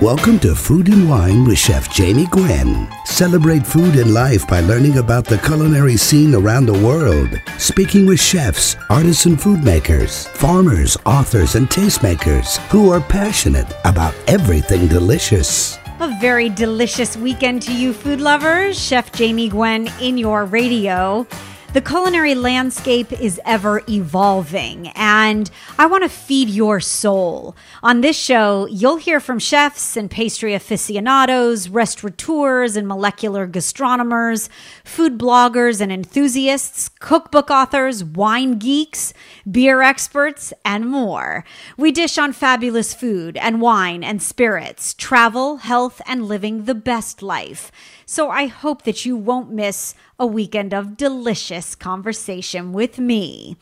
Welcome to Food and Wine with Chef Jamie Gwen. Celebrate food and life by learning about the culinary scene around the world. Speaking with chefs, artisan food makers, farmers, authors, and tastemakers who are passionate about everything delicious. A very delicious weekend to you, food lovers. Chef Jamie Gwen in your radio. The culinary landscape is ever evolving, and I want to feed your soul. On this show, you'll hear from chefs and pastry aficionados, restaurateurs and molecular gastronomers, food bloggers and enthusiasts, cookbook authors, wine geeks, beer experts, and more. We dish on fabulous food and wine and spirits, travel, health, and living the best life. So I hope that you won't miss a weekend of delicious conversation with me.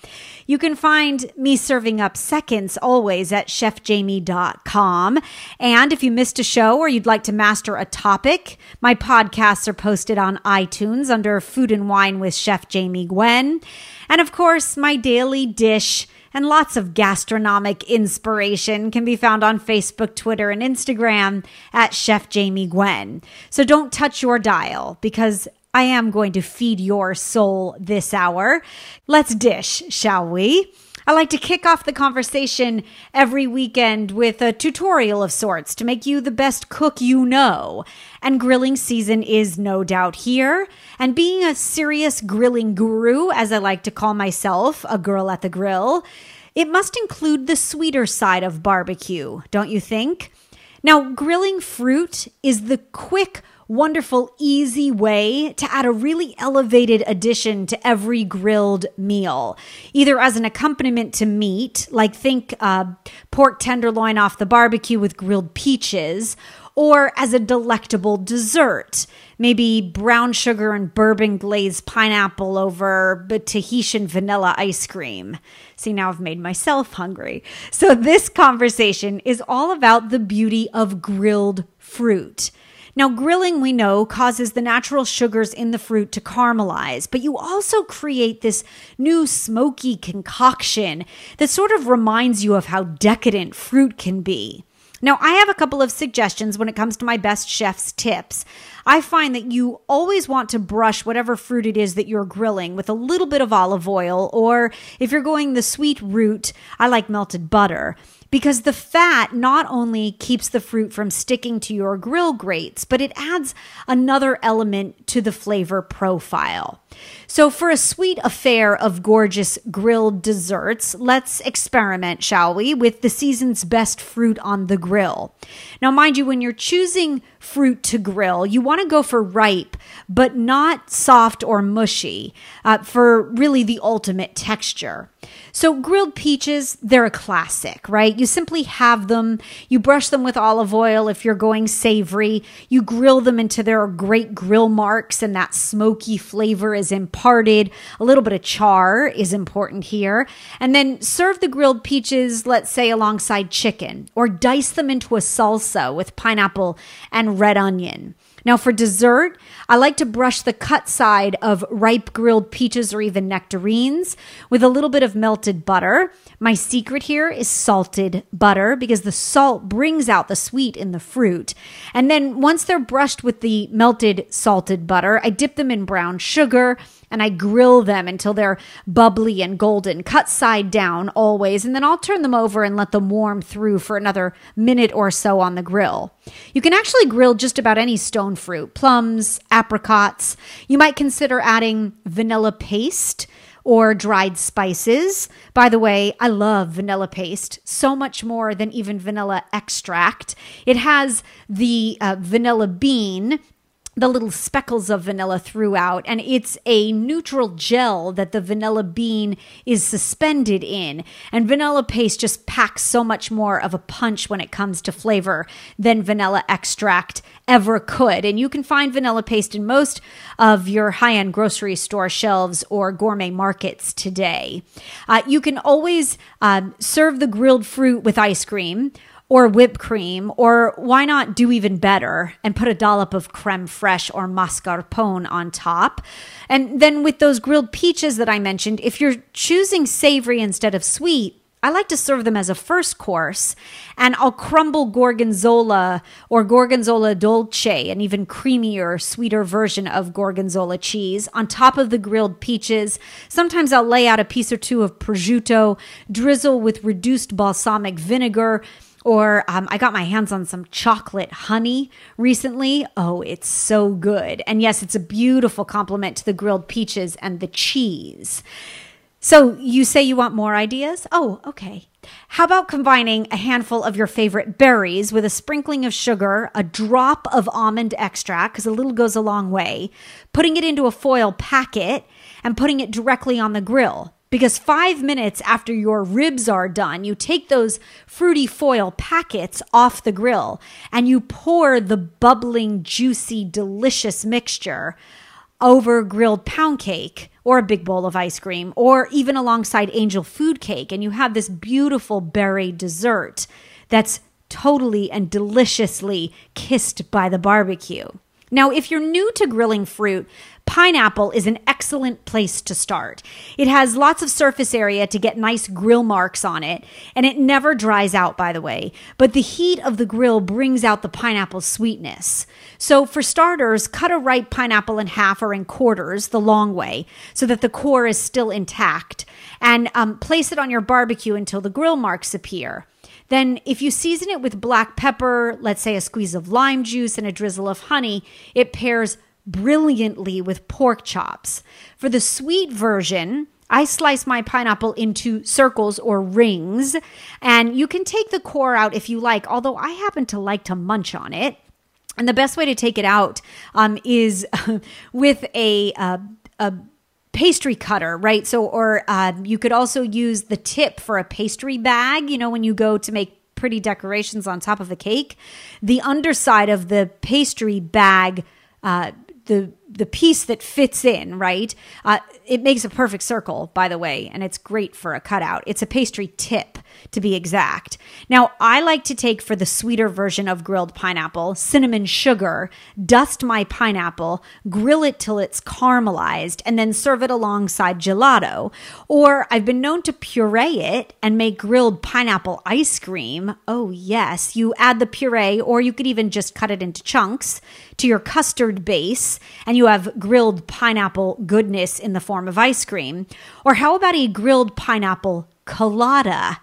You can find me serving up seconds always at chefjamie.com. And if you missed a show or you'd like to master a topic, my podcasts are posted on iTunes under Food and Wine with Chef Jamie Gwen. And of course, my daily dish and lots of gastronomic inspiration can be found on Facebook, Twitter, and Instagram at Chef Jamie Gwen. So don't touch your dial because I am going to feed your soul this hour. Let's dish, shall we? I like to kick off the conversation every weekend with a tutorial of sorts to make you the best cook you know. And grilling season is no doubt here. And being a serious grilling guru, as I like to call myself, a girl at the grill, it must include the sweeter side of barbecue, don't you think? Now, grilling fruit is the quick, wonderful, easy way to add a really elevated addition to every grilled meal, either as an accompaniment to meat, like think pork tenderloin off the barbecue with grilled peaches, or as a delectable dessert, maybe brown sugar and bourbon glazed pineapple over Tahitian vanilla ice cream. See, now I've made myself hungry. So this conversation is all about the beauty of grilled fruit. Now, grilling, we know, causes the natural sugars in the fruit to caramelize, but you also create this new smoky concoction that sort of reminds you of how decadent fruit can be. Now, I have a couple of suggestions when it comes to my best chef's tips. I find that you always want to brush whatever fruit it is that you're grilling with a little bit of olive oil, or if you're going the sweet route, I like melted butter. Because the fat not only keeps the fruit from sticking to your grill grates, but it adds another element to the flavor profile. So for a sweet affair of gorgeous grilled desserts, let's experiment, shall we, with the season's best fruit on the grill. Now, mind you, when you're choosing fruit to grill, you want to go for ripe, but not soft or mushy, for really the ultimate texture. So grilled peaches, they're a classic, right? You simply have them, you brush them with olive oil if you're going savory, you grill them into their great grill marks and that smoky flavor is imparted. A little bit of char is important here. And then serve the grilled peaches, let's say, alongside chicken, or dice them into a salsa with pineapple and red onion. Now, for dessert, I like to brush the cut side of ripe grilled peaches or even nectarines with a little bit of melted butter. My secret here is salted butter because the salt brings out the sweet in the fruit. And then once they're brushed with the melted salted butter, I dip them in brown sugar and I grill them until they're bubbly and golden, cut side down always, and then I'll turn them over and let them warm through for another minute or so on the grill. You can actually grill just about any stone fruit, plums, apricots. You might consider adding vanilla paste or dried spices. By the way, I love vanilla paste so much more than even vanilla extract. It has the vanilla bean, the little speckles of vanilla throughout, and it's a neutral gel that the vanilla bean is suspended in. And vanilla paste just packs so much more of a punch when it comes to flavor than vanilla extract ever could. And you can find vanilla paste in most of your high-end grocery store shelves or gourmet markets today. You can always serve the grilled fruit with ice cream or whipped cream, or why not do even better and put a dollop of creme fraiche or mascarpone on top. And then with those grilled peaches that I mentioned, if you're choosing savory instead of sweet, I like to serve them as a first course, and I'll crumble gorgonzola or gorgonzola dolce, an even creamier, sweeter version of gorgonzola cheese, on top of the grilled peaches. Sometimes I'll lay out a piece or two of prosciutto, drizzle with reduced balsamic vinegar, or I got my hands on some chocolate honey recently. Oh, it's so good. And yes, it's a beautiful compliment to the grilled peaches and the cheese. So you say you want more ideas? Oh, okay. How about combining a handful of your favorite berries with a sprinkling of sugar, a drop of almond extract, because a little goes a long way, putting it into a foil packet and putting it directly on the grill? Because 5 minutes after your ribs are done, you take those fruity foil packets off the grill and you pour the bubbling, juicy, delicious mixture over grilled pound cake or a big bowl of ice cream, or even alongside angel food cake, and you have this beautiful berry dessert that's totally and deliciously kissed by the barbecue. Now, if you're new to grilling fruit, pineapple is an excellent place to start. It has lots of surface area to get nice grill marks on it, and it never dries out, by the way. But the heat of the grill brings out the pineapple sweetness. So for starters, cut a ripe pineapple in half or in quarters the long way so that the core is still intact, and place it on your barbecue until the grill marks appear. Then if you season it with black pepper, let's say a squeeze of lime juice and a drizzle of honey, it pairs brilliantly with pork chops. For the sweet version, I slice my pineapple into circles or rings, and you can take the core out if you like, although I happen to like to munch on it. And the best way to take it out is with a pastry cutter, right? So, or you could also use the tip for a pastry bag, you know, when you go to make pretty decorations on top of a cake. The underside of the pastry bag, the piece that fits in, right? It makes a perfect circle, by the way, and it's great for a cutout. It's a pastry tip, to be exact. Now, I like to take, for the sweeter version of grilled pineapple, cinnamon sugar, dust my pineapple, grill it till it's caramelized, and then serve it alongside gelato. Or I've been known to puree it and make grilled pineapple ice cream. Oh, yes. You add the puree, or you could even just cut it into chunks, to your custard base, and you have grilled pineapple goodness in the form of ice cream. Or how about a grilled pineapple colada?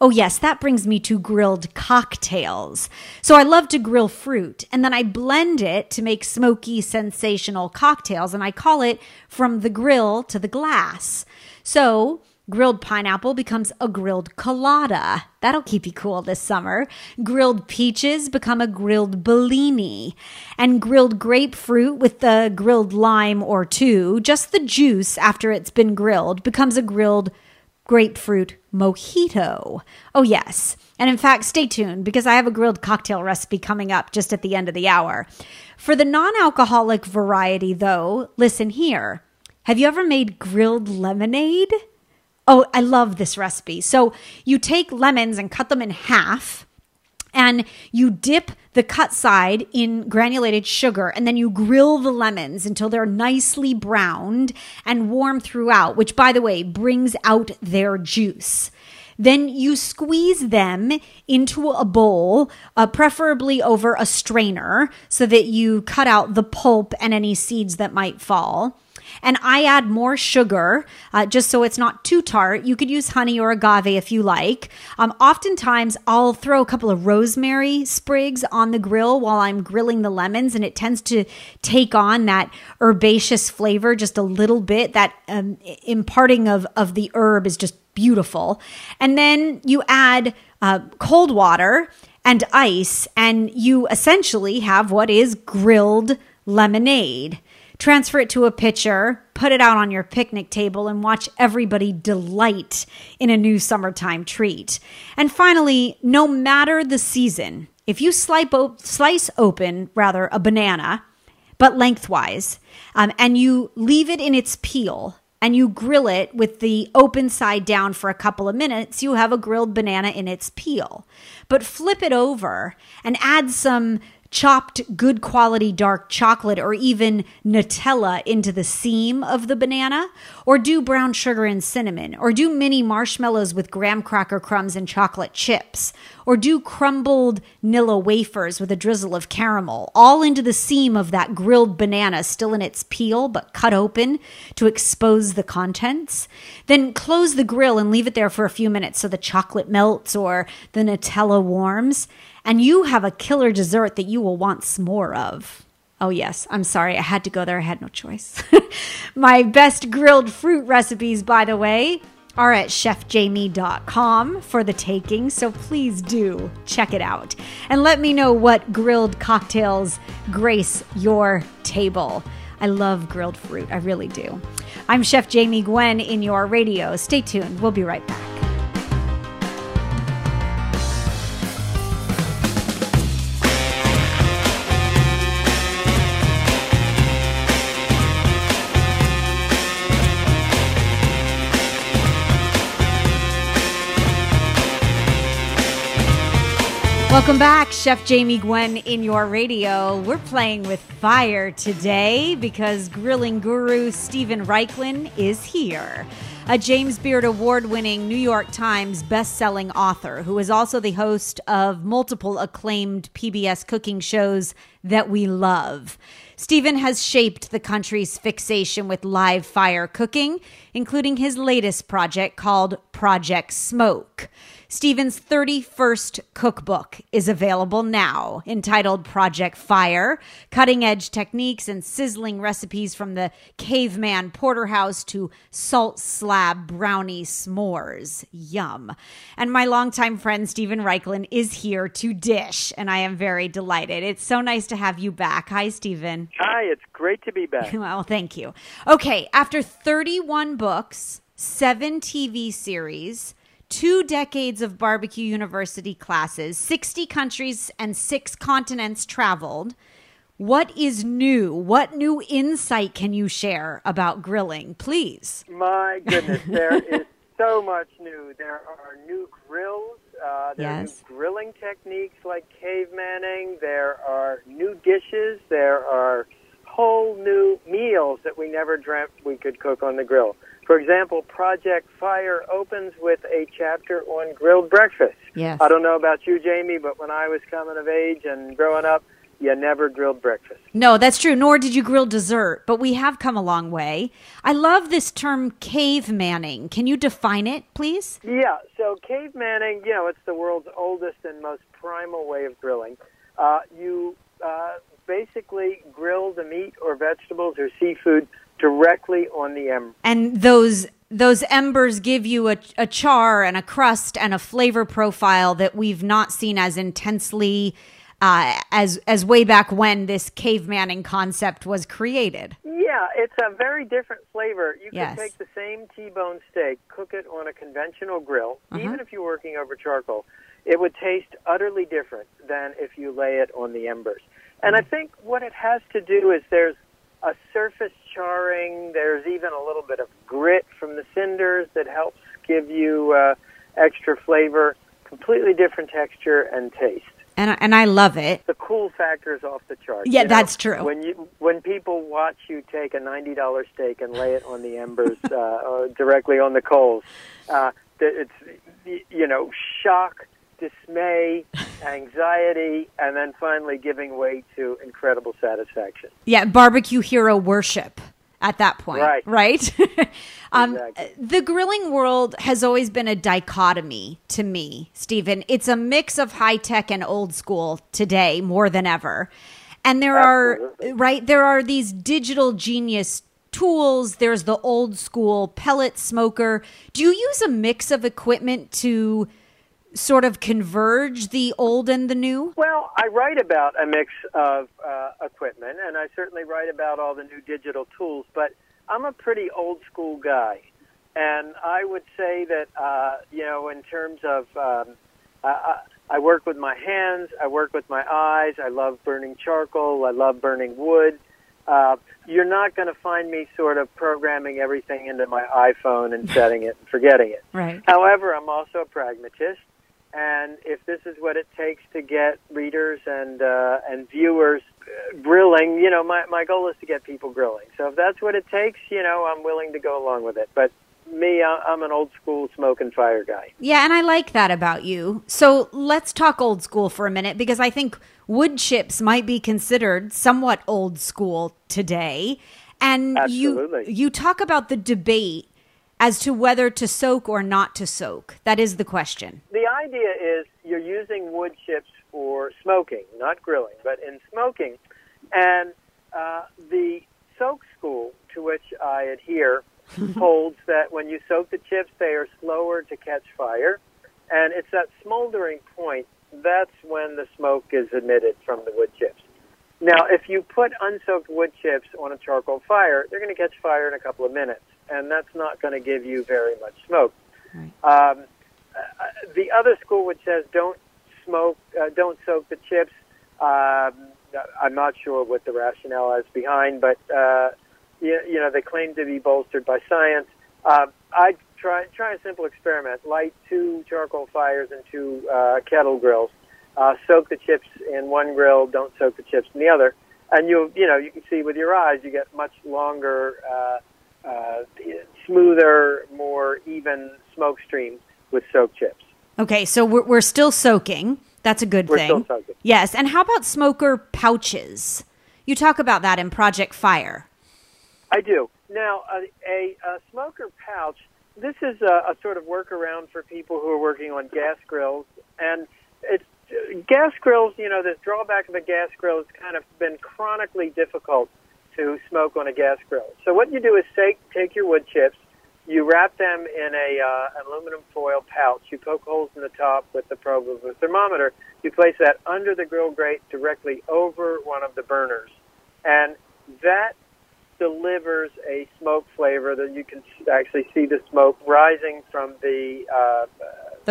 Oh yes, that brings me to grilled cocktails. So I love to grill fruit, and then I blend it to make smoky, sensational cocktails, and I call it From the Grill to the Glass. So grilled pineapple becomes a grilled colada. That'll keep you cool this summer. Grilled peaches become a grilled Bellini. And grilled grapefruit with the grilled lime or two, just the juice after it's been grilled, becomes a grilled grapefruit mojito. Oh, yes. And in fact, stay tuned because I have a grilled cocktail recipe coming up just at the end of the hour. For the non-alcoholic variety, though, listen here. Have you ever made grilled lemonade? Oh, I love this recipe. So you take lemons and cut them in half, and you dip the cut side in granulated sugar, and then you grill the lemons until they're nicely browned and warm throughout, which, by the way, brings out their juice. Then you squeeze them into a bowl, preferably over a strainer, so that you cut out the pulp and any seeds that might fall. And I add more sugar just so it's not too tart. You could use honey or agave if you like. Oftentimes, I'll throw a couple of rosemary sprigs on the grill while I'm grilling the lemons, and it tends to take on that herbaceous flavor just a little bit. That imparting of the herb is just beautiful. And then you add cold water and ice, and you essentially have what is grilled lemonade. Transfer it to a pitcher, put it out on your picnic table, and watch everybody delight in a new summertime treat. And finally, no matter the season, if you slice open a banana, but lengthwise, and you leave it in its peel, and you grill it with the open side down for a couple of minutes, you have a grilled banana in its peel. But flip it over and add some chopped good quality dark chocolate or even Nutella into the seam of the banana, or do brown sugar and cinnamon, or do mini marshmallows with graham cracker crumbs and chocolate chips, or do crumbled Nilla wafers with a drizzle of caramel, all into the seam of that grilled banana still in its peel but cut open to expose the contents. Then close the grill and leave it there for a few minutes so the chocolate melts or the Nutella warms. And you have a killer dessert that you will want some more of. Oh yes, I'm sorry, I had to go there, I had no choice. My best grilled fruit recipes, by the way, are at chefjamie.com for the taking, so please do check it out. And let me know what grilled cocktails grace your table. I love grilled fruit, I really do. I'm Chef Jamie Gwen in your radio. Stay tuned, we'll be right back. Welcome back, Chef Jamie Gwen in your radio. We're playing with fire today because grilling guru Steven Raichlen is here. A James Beard award-winning New York Times best-selling author who is also the host of multiple acclaimed PBS cooking shows that we love. Steven has shaped the country's fixation with live fire cooking, including his latest project called Project Smoke. Steven's 31st cookbook is available now, entitled Project Fire, cutting-edge techniques and sizzling recipes from the caveman porterhouse to salt slab brownie s'mores. Yum. And my longtime friend Steven Raichlen is here to dish, and I am very delighted. It's so nice to have you back. Hi, Steven. Hi, it's great to be back. Well, thank you. Okay, after 31 books, 7 TV series, 2 decades of barbecue university classes, 60 countries and 6 continents traveled. What is new? What new insight can you share about grilling, please? My goodness, there is so much new. There are new grills. There are new grilling techniques like cavemanning. There are new dishes. There are whole new meals that we never dreamt we could cook on the grill. For example, Project Fire opens with a chapter on grilled breakfast. Yes. I don't know about you, Jamie, but when I was coming of age and growing up, you never grilled breakfast. No, that's true. Nor did you grill dessert, but we have come a long way. I love this term cavemanning. Can you define it, please? Yeah, so cavemanning, you know, it's the world's oldest and most primal way of grilling. You basically grill the meat or vegetables or seafood directly on the ember. And those embers give you a char and a crust and a flavor profile that we've not seen as intensely as way back when this cavemanning concept was created. Yeah, it's a very different flavor. You can take the same T-bone steak, cook it on a conventional grill, even if you're working over charcoal. It would taste utterly different than if you lay it on the embers. And I think what it has to do is there's a surface charring, there's even a little bit of grit from the cinders that helps give you extra flavor, completely different texture and taste. And I love it. The cool factor is off the charts. Yeah, that's true. When people watch you take a $90 steak and lay it on the embers, directly on the coals, it's, you know, shock, dismay, anxiety, and then finally giving way to incredible satisfaction. Yeah, barbecue hero worship at that point, right? Exactly. The grilling world has always been a dichotomy to me, Steven. It's a mix of high tech and old school today more than ever. And there Absolutely. There are these digital genius tools. There's the old school pellet smoker. Do you use a mix of equipment to sort of converge the old and the new? Well, I write about a mix of equipment, and I certainly write about all the new digital tools, but I'm a pretty old school guy. And I would say that, you know, in terms of, I work with my hands, I work with my eyes, I love burning charcoal, I love burning wood. You're not going to find me sort of programming everything into my iPhone and setting it and forgetting it. Right. However, I'm also a pragmatist. And if this is what it takes to get readers and viewers grilling, you know, my goal is to get people grilling. So if that's what it takes, you know, I'm willing to go along with it. But me, I'm an old school smoke and fire guy. Yeah, and I like that about you. So let's talk old school for a minute, because I think wood chips might be considered somewhat old school today. And you talk about the debate as to whether to soak or not to soak. That is the question. The idea is you're using wood chips for smoking, not grilling, but in smoking. And the soak school to which I adhere holds that when you soak the chips, they are slower to catch fire. And it's that smoldering point, that's when the smoke is emitted from the wood chips. Now, if you put unsoaked wood chips on a charcoal fire, they're going to catch fire in a couple of minutes, and that's not going to give you very much smoke. Right. The other school, which says don't soak the chips, I'm not sure what the rationale is behind, but you know, they claim to be bolstered by science. I'd try a simple experiment: light 2 charcoal fires and 2 kettle grills. Soak the chips in one grill, don't soak the chips in the other, and you can see with your eyes you get much longer, smoother, more even smoke stream with soaked chips. Okay, so we're still soaking. That's a good thing. We're still soaking. Yes, and how about smoker pouches? You talk about that in Project Fire. I do. Now, a smoker pouch, this is a sort of workaround for people who are working on gas grills. And it's gas grills, you know, this drawback of a gas grill has kind of been chronically difficult to smoke on a gas grill. So what you do is take your wood chips, you wrap them in an aluminum foil pouch, you poke holes in the top with the probe of a thermometer, you place that under the grill grate directly over one of the burners. And that delivers a smoke flavor that you can actually see the smoke rising from the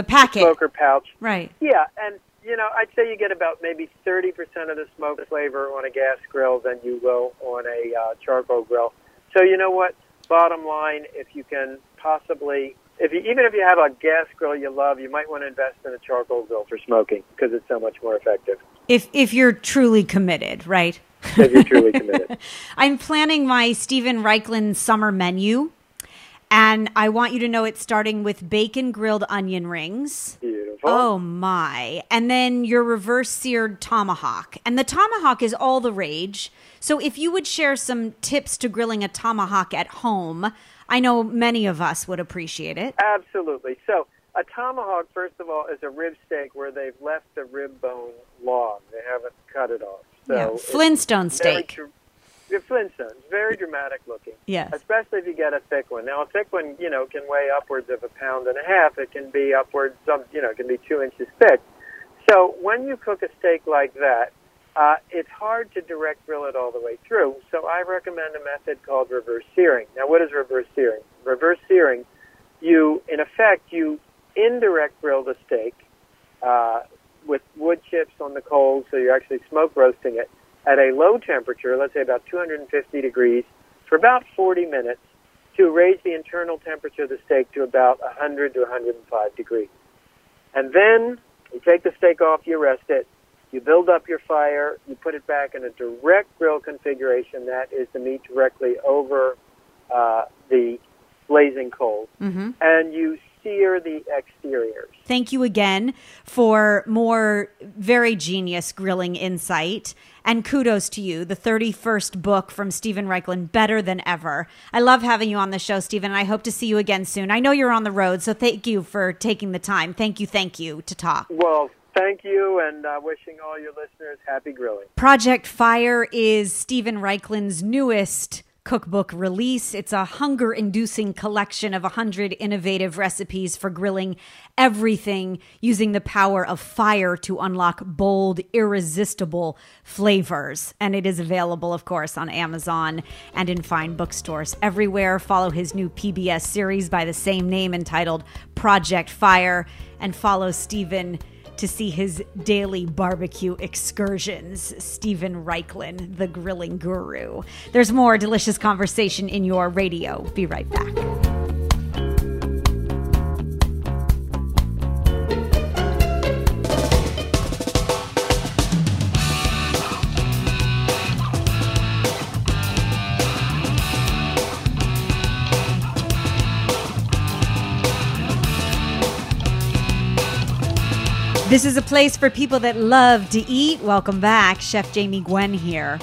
packet smoker pouch. Right. Yeah, and you know, I'd say you get about maybe 30% of the smoke flavor on a gas grill than you will on a charcoal grill. So you know what? Bottom line, if you can possibly, even if you have a gas grill you love, you might want to invest in a charcoal grill for smoking because it's so much more effective. If you're truly committed, right? If you're truly committed. I'm planning my Steven Raichlen summer menu, and I want you to know it's starting with bacon grilled onion rings. Beautiful. Oh, my. And then your reverse seared tomahawk. And the tomahawk is all the rage. So if you would share some tips to grilling a tomahawk at home, I know many of us would appreciate it. Absolutely. So a tomahawk, first of all, is a rib steak where they've left the rib bone long. They haven't cut it off. So yeah, Flintstone steak. Your Flintstone's very dramatic looking. Yes. Especially if you get a thick one. Now, a thick one, you know, can weigh upwards of 1.5 pounds. It can be upwards of, you know, it can be 2 inches thick. So when you cook a steak like that, it's hard to direct grill it all the way through. So I recommend a method called reverse searing. Now, what is reverse searing? Reverse searing, you indirect grill the steak, with wood chips on the coals, so you're actually smoke roasting it at a low temperature, let's say about 250 degrees, for about 40 minutes to raise the internal temperature of the steak to about 100 to 105 degrees. And then you take the steak off, you rest it, you build up your fire, you put it back in a direct grill configuration, that is the meat directly over the blazing coals, and you sear the exteriors. Thank you again for more very genius grilling insight. And kudos to you, the 31st book from Steven Raichlen, Better Than Ever. I love having you on the show, Steven, and I hope to see you again soon. I know you're on the road, so thank you for taking the time. Thank you to talk. Well, thank you, and wishing all your listeners happy grilling. Project Fire is Steven Reichlen's newest cookbook release. It's a hunger-inducing collection of 100 innovative recipes for grilling everything, using the power of fire to unlock bold, irresistible flavors. And it is available, of course, on Amazon and in fine bookstores everywhere. Follow his new PBS series by the same name, entitled Project Fire, and follow Steven to see his daily barbecue excursions. Steven Raichlen, the grilling guru. There's more delicious conversation in your radio. Be right back. This is a place for people that love to eat. Welcome back. Chef Jamie Gwen here.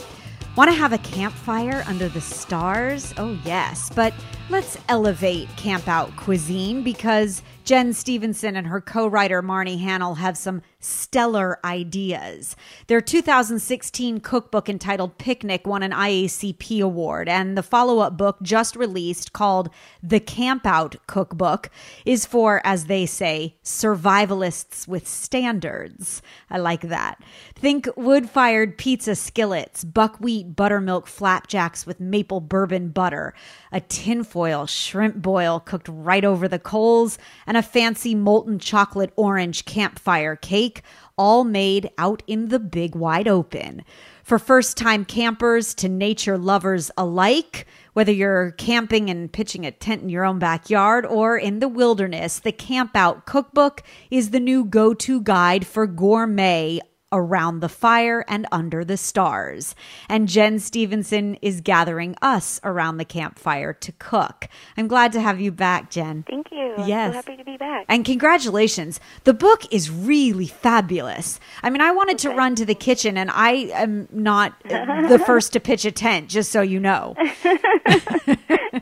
Want to have a campfire under the stars? Oh, yes. But let's elevate campout cuisine because Jen Stevenson and her co-writer Marnie Hanel have some stellar ideas. Their 2016 cookbook entitled Picnic won an IACP award, and the follow-up book just released called The Campout Cookbook is for, as they say, survivalists with standards. I like that. Think wood-fired pizza skillets, buckwheat buttermilk flapjacks with maple bourbon butter, a tinfoil shrimp boil cooked right over the coals, and a fancy molten chocolate orange campfire cake, all made out in the big wide open. For first-time campers to nature lovers alike, whether you're camping and pitching a tent in your own backyard or in the wilderness, the Campout Cookbook is the new go-to guide for gourmet around the fire and under the stars. And Jen Stevenson is gathering us around the campfire to cook. I'm glad to have you back, Jen. Thank you. Yes. I'm so happy to be back. And congratulations. The book is really fabulous. I mean, I wanted to run to the kitchen, and I am not the first to pitch a tent, just so you know.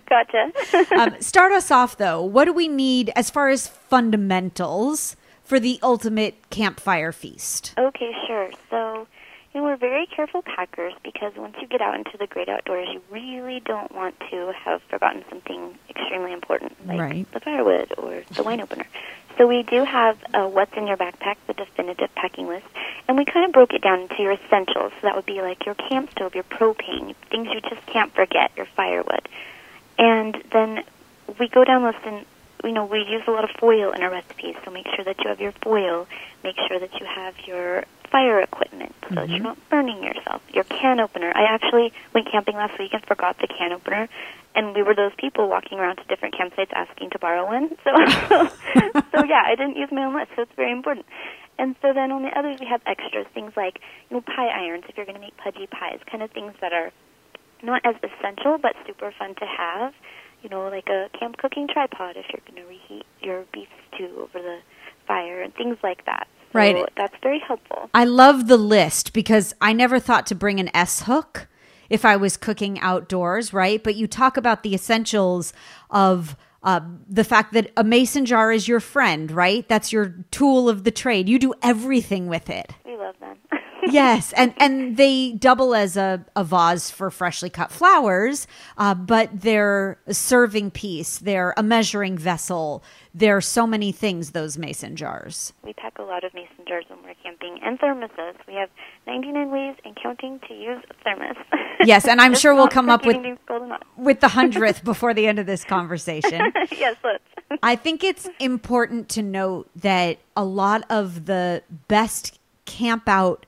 Gotcha. Start us off, though. What do we need as far as fundamentals for the ultimate campfire feast? Okay, sure. So, you know, we're very careful packers because once you get out into the great outdoors, you really don't want to have forgotten something extremely important, like the firewood or the wine opener. So we do have a what's in your backpack, the definitive packing list, and we kind of broke it down into your essentials. So that would be like your camp stove, your propane, things you just can't forget, your firewood. And then we go down list and, you know, we use a lot of foil in our recipes, so make sure that you have your foil, make sure that you have your fire equipment so that you're not burning yourself, your can opener. I actually went camping last week and forgot the can opener, and we were those people walking around to different campsites asking to borrow one. So yeah, I didn't use my own list, so it's very important. And so then on the others, we have extras, things like, you know, pie irons if you're going to make pudgy pies, kind of things that are not as essential but super fun to have. You know, like a camp cooking tripod if you're going to reheat your beef stew over the fire and things like that. So that's very helpful. I love the list because I never thought to bring an S-hook if I was cooking outdoors, right? But you talk about the essentials of the fact that a mason jar is your friend, right? That's your tool of the trade. You do everything with it. We love them. Yes, and they double as a vase for freshly cut flowers, but they're a serving piece, they're a measuring vessel. There are so many things, those mason jars. We pack a lot of mason jars when we're camping, and thermoses. We have 99 ways and counting to use a thermos. Yes, and I'm sure we'll come up with the 100th before the end of this conversation. Yes, let's. I think it's important to note that a lot of the best campout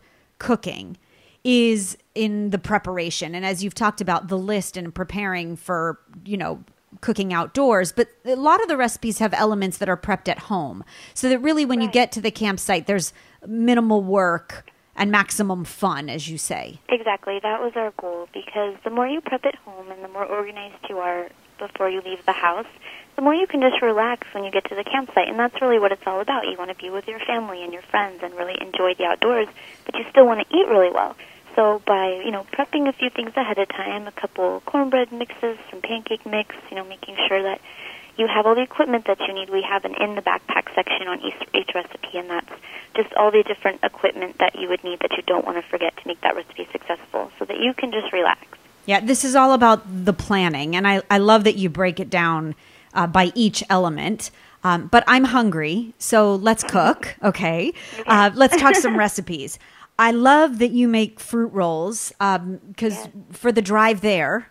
cooking is in the preparation. And as you've talked about, the list and preparing for, you know, cooking outdoors, but a lot of the recipes have elements that are prepped at home. So that really when you get to the campsite, there's minimal work and maximum fun, as you say. Exactly. That was our goal, because the more you prep at home and the more organized you are before you leave the house, the more you can just relax when you get to the campsite. And that's really what it's all about. You want to be with your family and your friends and really enjoy the outdoors, but you still want to eat really well. So by, you know, prepping a few things ahead of time, a couple cornbread mixes, some pancake mix, you know, making sure that you have all the equipment that you need. We have an in the backpack section on each recipe, and that's just all the different equipment that you would need that you don't want to forget to make that recipe successful so that you can just relax. Yeah, this is all about the planning, and I love that you break it down by each element. But I'm hungry, so let's cook, okay? Let's talk some recipes. I love that you make fruit rolls because for the drive there,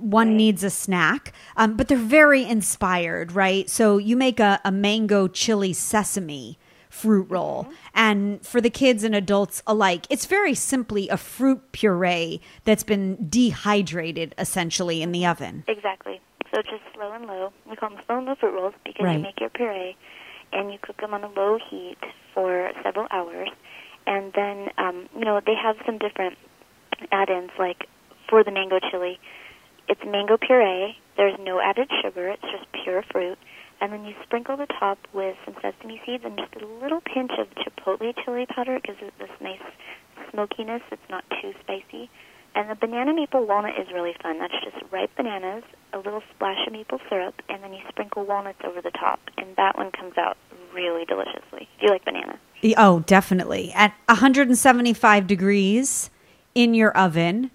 one needs a snack, but they're very inspired, right? So you make a mango chili sesame fruit roll. And for the kids and adults alike, it's very simply a fruit puree that's been dehydrated essentially in the oven. Exactly. So just slow and low. We call them slow and low fruit rolls because you make your puree and you cook them on a low heat for several hours. And then, you know, they have some different add-ins, like for the mango chili, it's mango puree. There's no added sugar. It's just pure fruit. And then you sprinkle the top with some sesame seeds and just a little pinch of chipotle chili powder. It gives it this nice smokiness. It's not too spicy. And the banana maple walnut is really fun. That's just ripe bananas, a little splash of maple syrup, and then you sprinkle walnuts over the top. And that one comes out really deliciously. Do you like banana? Oh, definitely. At 175 degrees in your oven,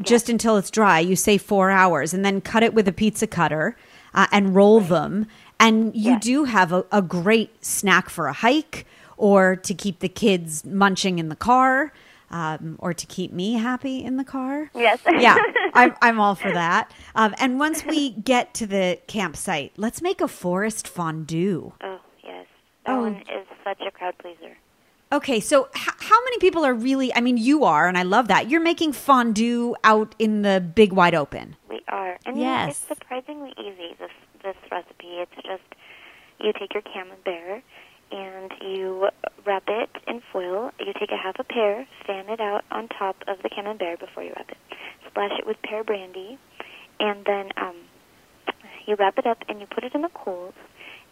just until it's dry. You say 4 hours, and then cut it with a pizza cutter and roll them. And you do have a great snack for a hike, or to keep the kids munching in the car, or to keep me happy in the car. Yes. Yeah, I'm all for that. And once we get to the campsite, let's make a forest fondue. Oh, yes. That one is such a crowd pleaser. Okay, so how many people are really, I mean, you are, and I love that. You're making fondue out in the big wide open. We are. And yes. It's surprisingly easy, this recipe. It's just you take your camembert and you wrap it in foil. You take a half a pear, fan it out on top of the camembert before you wrap it. Splash it with pear brandy, and then you wrap it up and you put it in the coals.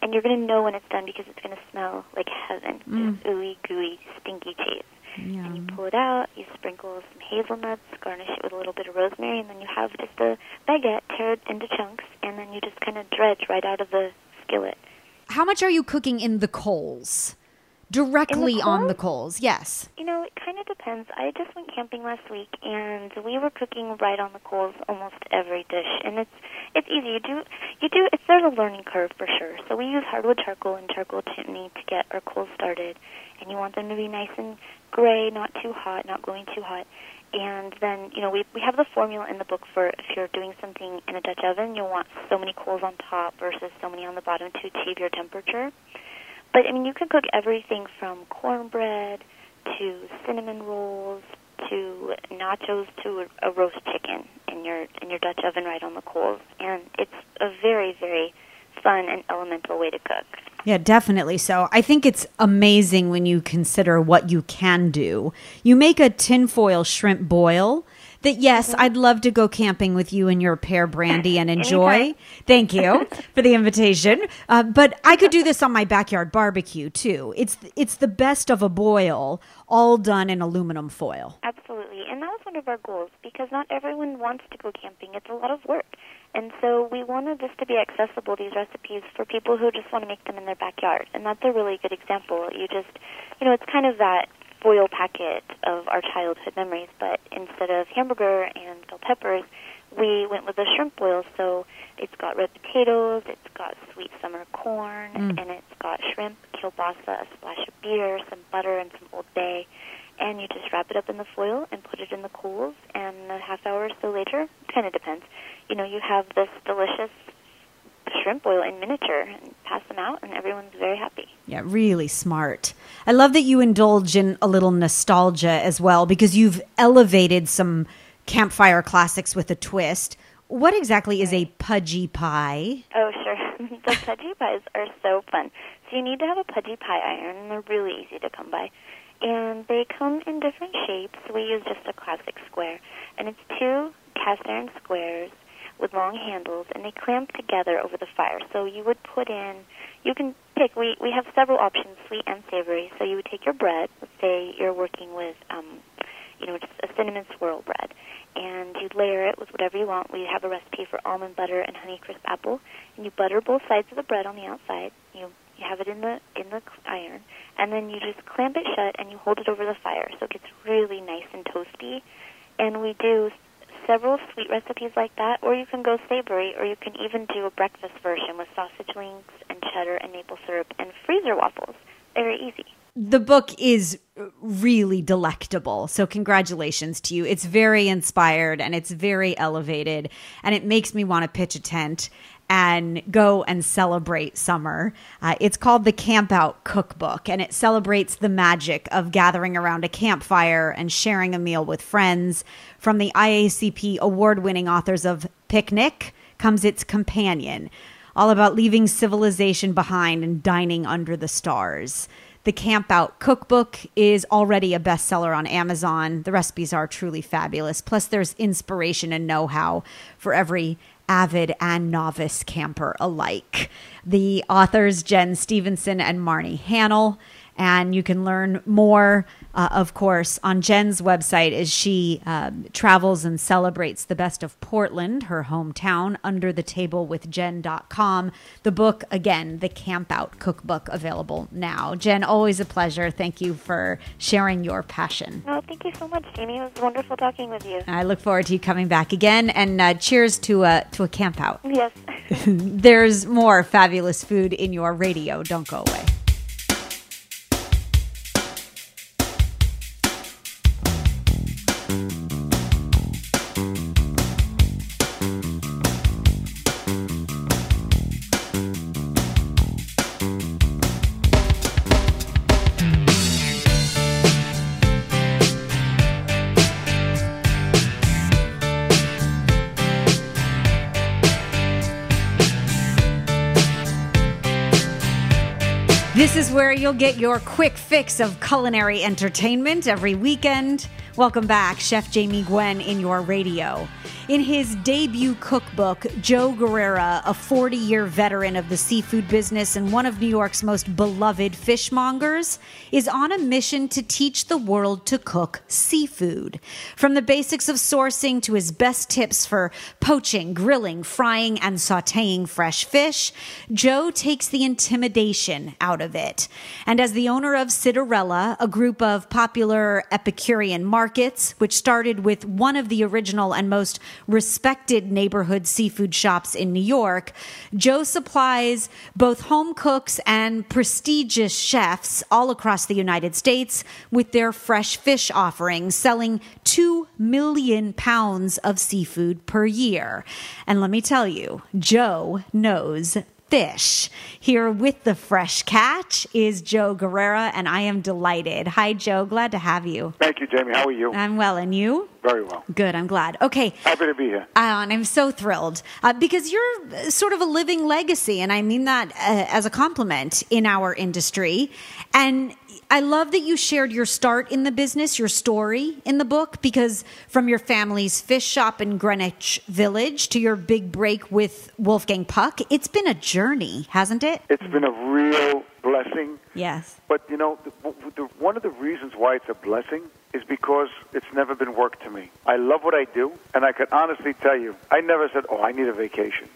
And you're going to know when it's done because it's going to smell like heaven. Just ooey, gooey, stinky cheese. Yum. And you pull it out, you sprinkle some hazelnuts, garnish it with a little bit of rosemary, and then you have just a baguette, tear it into chunks, and then you just kind of dredge right out of the skillet. How much are you cooking in the coals? Directly the coals? On the coals, yes. You know, it kind of depends. I just went camping last week, and we were cooking right on the coals almost every dish. And it's easy. You do. There's a learning curve for sure. So we use hardwood charcoal and charcoal chimney to get our coals started. And you want them to be nice and gray, not too hot, not going too hot. And then, you know, we have the formula in the book for if you're doing something in a Dutch oven, you'll want so many coals on top versus so many on the bottom to achieve your temperature. But, I mean, you can cook everything from cornbread to cinnamon rolls to nachos to a roast chicken in your Dutch oven right on the coals. And it's a very, very fun and elemental way to cook. Yeah, definitely. So I think it's amazing when you consider what you can do. You make a tinfoil shrimp boil that, yes, I'd love to go camping with you and your pear brandy and enjoy. Thank you for the invitation. But I could do this on my backyard barbecue, too. It's the best of a boil, all done in aluminum foil. Absolutely. And that was one of our goals, because not everyone wants to go camping. It's a lot of work. And so we wanted this to be accessible, these recipes, for people who just want to make them in their backyard. And that's a really good example. You just, you know, it's kind of that foil packet of our childhood memories, but instead of hamburger and bell peppers, we went with a shrimp boil. So it's got red potatoes, it's got sweet summer corn, and it's got shrimp, kielbasa, a splash of beer, some butter, and some Old Bay. And you just wrap it up in the foil and put it in the coals, and a half hour or so later, kind of depends, you know, you have this delicious shrimp boil in miniature, and pass them out, and everyone's very happy. Yeah, really smart. I love that you indulge in a little nostalgia as well, because you've elevated some campfire classics with a twist. What exactly is a pudgy pie? Oh, sure. The pudgy pies are so fun. So you need to have a pudgy pie iron, and they're really easy to come by. And they come in different shapes. We use just a classic square, and it's two cast iron squares with long handles, and they clamp together over the fire. So you would put in, you can pick, we have several options, sweet and savory. So you would take your bread, let's say you're working with, you know, just a cinnamon swirl bread, and you layer it with whatever you want. We have a recipe for almond butter and honey crisp apple, and you butter both sides of the bread on the outside. You have it in the iron, and then you just clamp it shut, and you hold it over the fire, so it gets really nice and toasty. And we do several sweet recipes like that, or you can go savory, or you can even do a breakfast version with sausage links and cheddar and maple syrup and freezer waffles. Very easy. The book is really delectable, so congratulations to you. It's very inspired, and it's very elevated, and it makes me want to pitch a tent and go and celebrate summer. It's called The Campout Cookbook, and it celebrates the magic of gathering around a campfire and sharing a meal with friends. From the IACP award-winning authors of Picnic comes its companion, all about leaving civilization behind and dining under the stars. The Campout Cookbook is already a bestseller on Amazon. The recipes are truly fabulous. Plus, there's inspiration and know-how for every avid and novice camper alike. The authors, Jen Stevenson and Marnie Hanel. And you can learn more, of course, on Jen's website as she travels and celebrates the best of Portland, her hometown, underthetablewithjen.com. The book, again, The Campout Cookbook, available now. Jen, always a pleasure. Thank you for sharing your passion. Oh, thank you so much, Jamie. It was wonderful talking with you. I look forward to you coming back again. And cheers to a campout. Yes. There's more fabulous food in your radio. Don't go away. This is where you'll get your quick fix of culinary entertainment every weekend. Welcome back, Chef Jamie Gwen in your radio. In his debut cookbook, Joe Gurrera, a 40-year veteran of the seafood business and one of New York's most beloved fishmongers, is on a mission to teach the world to cook seafood. From the basics of sourcing to his best tips for poaching, grilling, frying, and sautéing fresh fish, Joe takes the intimidation out of it. And as the owner of Citarella, a group of popular Epicurean markets, which started with one of the original and most respected neighborhood seafood shops in New York, Joe supplies both home cooks and prestigious chefs all across the United States with their fresh fish offerings, selling 2 million pounds of seafood per year. And let me tell you, Joe knows fish. Here with the fresh catch is Joe Gurrera, and I am delighted. Hi, Joe. Glad to have you. Thank you, Jamie. How are you? I'm well, and you? Very well. Good. I'm glad. Okay. Happy to be here. And I'm so thrilled because you're sort of a living legacy, and I mean that as a compliment in our industry. And I love that you shared your start in the business, your story in the book, because from your family's fish shop in Greenwich Village to your big break with Wolfgang Puck, it's been a journey, hasn't it? It's been a real blessing. Yes. But, you know, one of the reasons why it's a blessing is because it's never been work to me. I love what I do, and I can honestly tell you, I never said, oh, I need a vacation.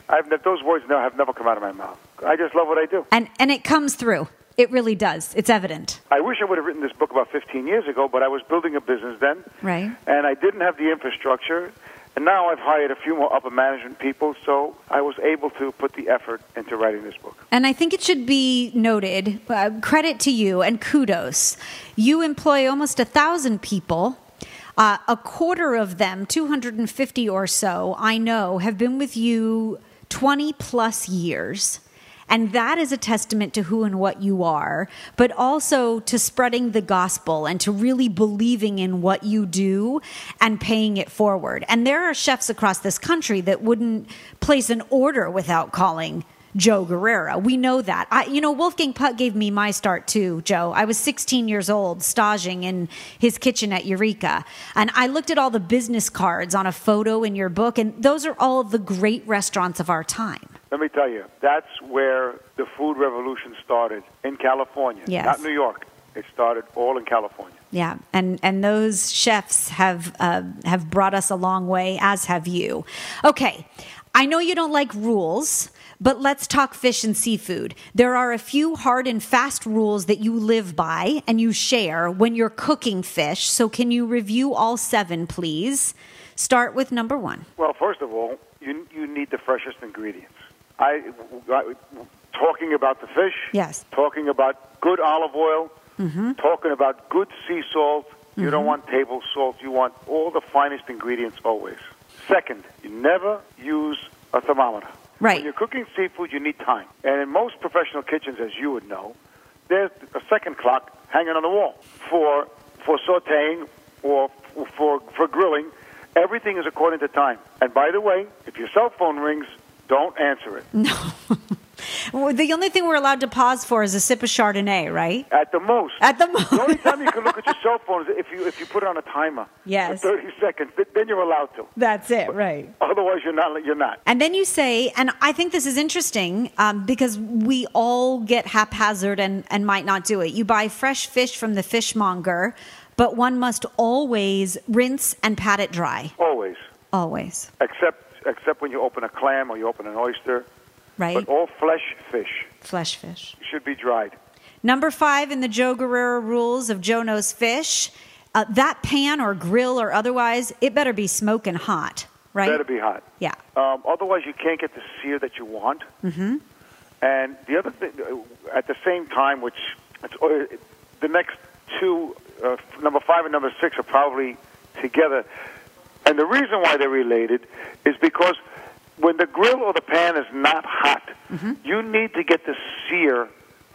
Those words now have never come out of my mouth. I just love what I do. And it comes through. It really does. It's evident. I wish I would have written this book about 15 years ago, but I was building a business then. Right. And I didn't have the infrastructure. And now I've hired a few more upper management people, so I was able to put the effort into writing this book. And I think it should be noted, credit to you and kudos. You employ almost 1,000 people. A quarter of them, 250 or so, I know, have been with you 20-plus years. And that is a testament to who and what you are, but also to spreading the gospel and to really believing in what you do and paying it forward. And there are chefs across this country that wouldn't place an order without calling Joe Gurrera. We know that. Wolfgang Puck gave me my start too, Joe. I was 16 years old, staging in his kitchen at Eureka. And I looked at all the business cards on a photo in your book, and those are all the great restaurants of our time. Let me tell you, that's where the food revolution started, in California. Yes. Not New York. It started all in California. Yeah, and those chefs have brought us a long way, as have you. Okay, I know you don't like rules, but let's talk fish and seafood. There are a few hard and fast rules that you live by and you share when you're cooking fish. So can you review all 7, please? Start with number 1. Well, first of all, you need the freshest ingredients. Talking about the fish, yes. Talking about good olive oil, mm-hmm. Talking about good sea salt. You mm-hmm. don't want table salt. You want all the finest ingredients always. Second, you never use a thermometer. Right. When you're cooking seafood, you need time. And in most professional kitchens, as you would know, there's a second clock hanging on the wall. For sautéing or for grilling, everything is according to time. And by the way, if your cell phone rings, don't answer it. No. The only thing we're allowed to pause for is a sip of Chardonnay, right? At the most. At the most. The only time you can look at your cell phone is if you put on a timer. Yes. For 30 seconds. Then you're allowed to. That's it, but right. Otherwise, you're not. And then you say, and I think this is interesting because we all get haphazard and might not do it. You buy fresh fish from the fishmonger, but one must always rinse and pat it dry. Always. Always. Except when you open a clam or you open an oyster. Right. But all flesh fish. Flesh fish. Should be dried. Number 5 in the Joe Gurrera rules of Joe Knows Fish, that pan or grill or otherwise, it better be smoking hot, right? Better be hot. Yeah. Otherwise, you can't get the sear that you want. Mm-hmm. And the other thing, at the same time, which the next two, number 5 and number 6 are probably together. And the reason why they're related is because when the grill or the pan is not hot, mm-hmm. you need to get the sear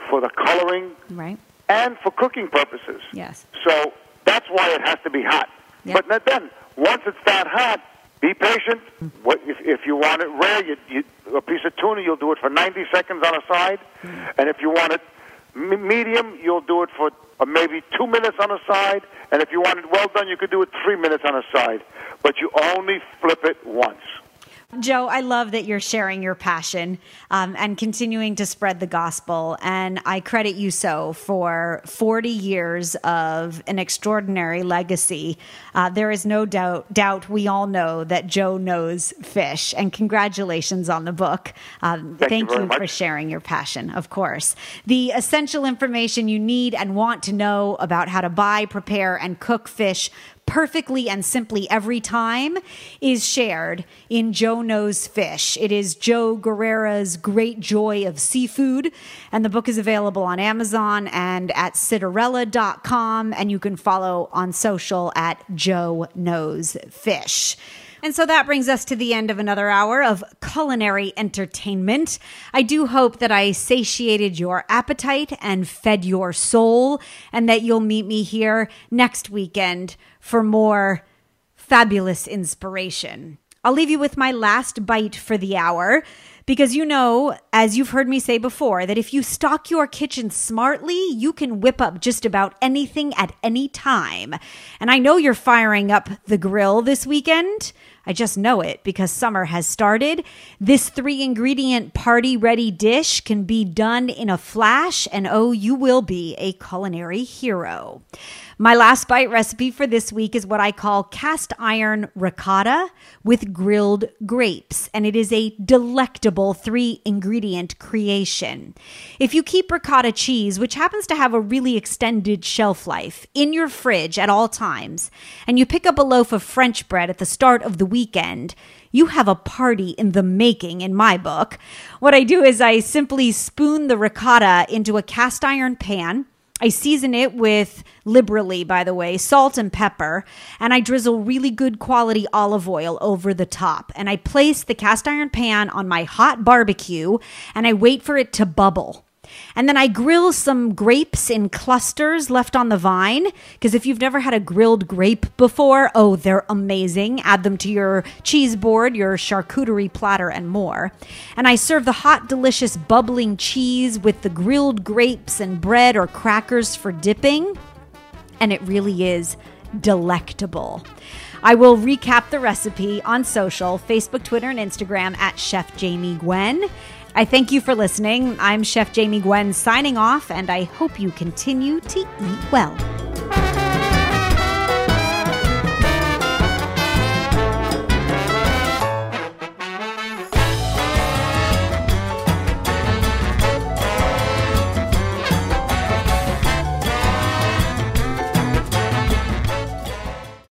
for the coloring right. and for cooking purposes. Yes. So that's why it has to be hot. Yep. But then, once it's that hot, be patient. Mm-hmm. If you want it rare, a piece of tuna, you'll do it for 90 seconds on a side. Mm-hmm. And if you want it medium, you'll do it for maybe 2 minutes on a side. And if you want it well done, you could do it 3 minutes on a side. But you only flip it once. Joe, I love that you're sharing your passion and continuing to spread the gospel. And I credit you so for 40 years of an extraordinary legacy. There is no doubt we all know that Joe knows fish. And congratulations on the book. Thank you for sharing your passion, of course. The essential information you need and want to know about how to buy, prepare, and cook fish perfectly and simply every time is shared in Joe Knows Fish. It is Joe Gurrera's Great Joy of Seafood, and the book is available on Amazon and at Citarella.com, and you can follow on social at Joe Knows Fish. And so that brings us to the end of another hour of culinary entertainment. I do hope that I satiated your appetite and fed your soul, and that you'll meet me here next weekend for more fabulous inspiration. I'll leave you with my last bite for the hour, because you know, as you've heard me say before, that if you stock your kitchen smartly, you can whip up just about anything at any time. And I know you're firing up the grill this weekend. I just know it, because summer has started. This 3-ingredient party-ready dish can be done in a flash, and oh, you will be a culinary hero. My last bite recipe for this week is what I call cast iron ricotta with grilled grapes, and it is a delectable 3-ingredient creation. If you keep ricotta cheese, which happens to have a really extended shelf life, in your fridge at all times, and you pick up a loaf of French bread at the start of the weekend, you have a party in the making in my book. What I do is I simply spoon the ricotta into a cast iron pan. I season it with, liberally by the way, salt and pepper, and I drizzle really good quality olive oil over the top. And I place the cast iron pan on my hot barbecue, and I wait for it to bubble. And then I grill some grapes in clusters left on the vine, because if you've never had a grilled grape before, oh, they're amazing. Add them to your cheese board, your charcuterie platter, and more. And I serve the hot, delicious, bubbling cheese with the grilled grapes and bread or crackers for dipping. And it really is delectable. I will recap the recipe on social, Facebook, Twitter, and Instagram at Chef Jamie Gwen. I thank you for listening. I'm Chef Jamie Gwen signing off, and I hope you continue to eat well.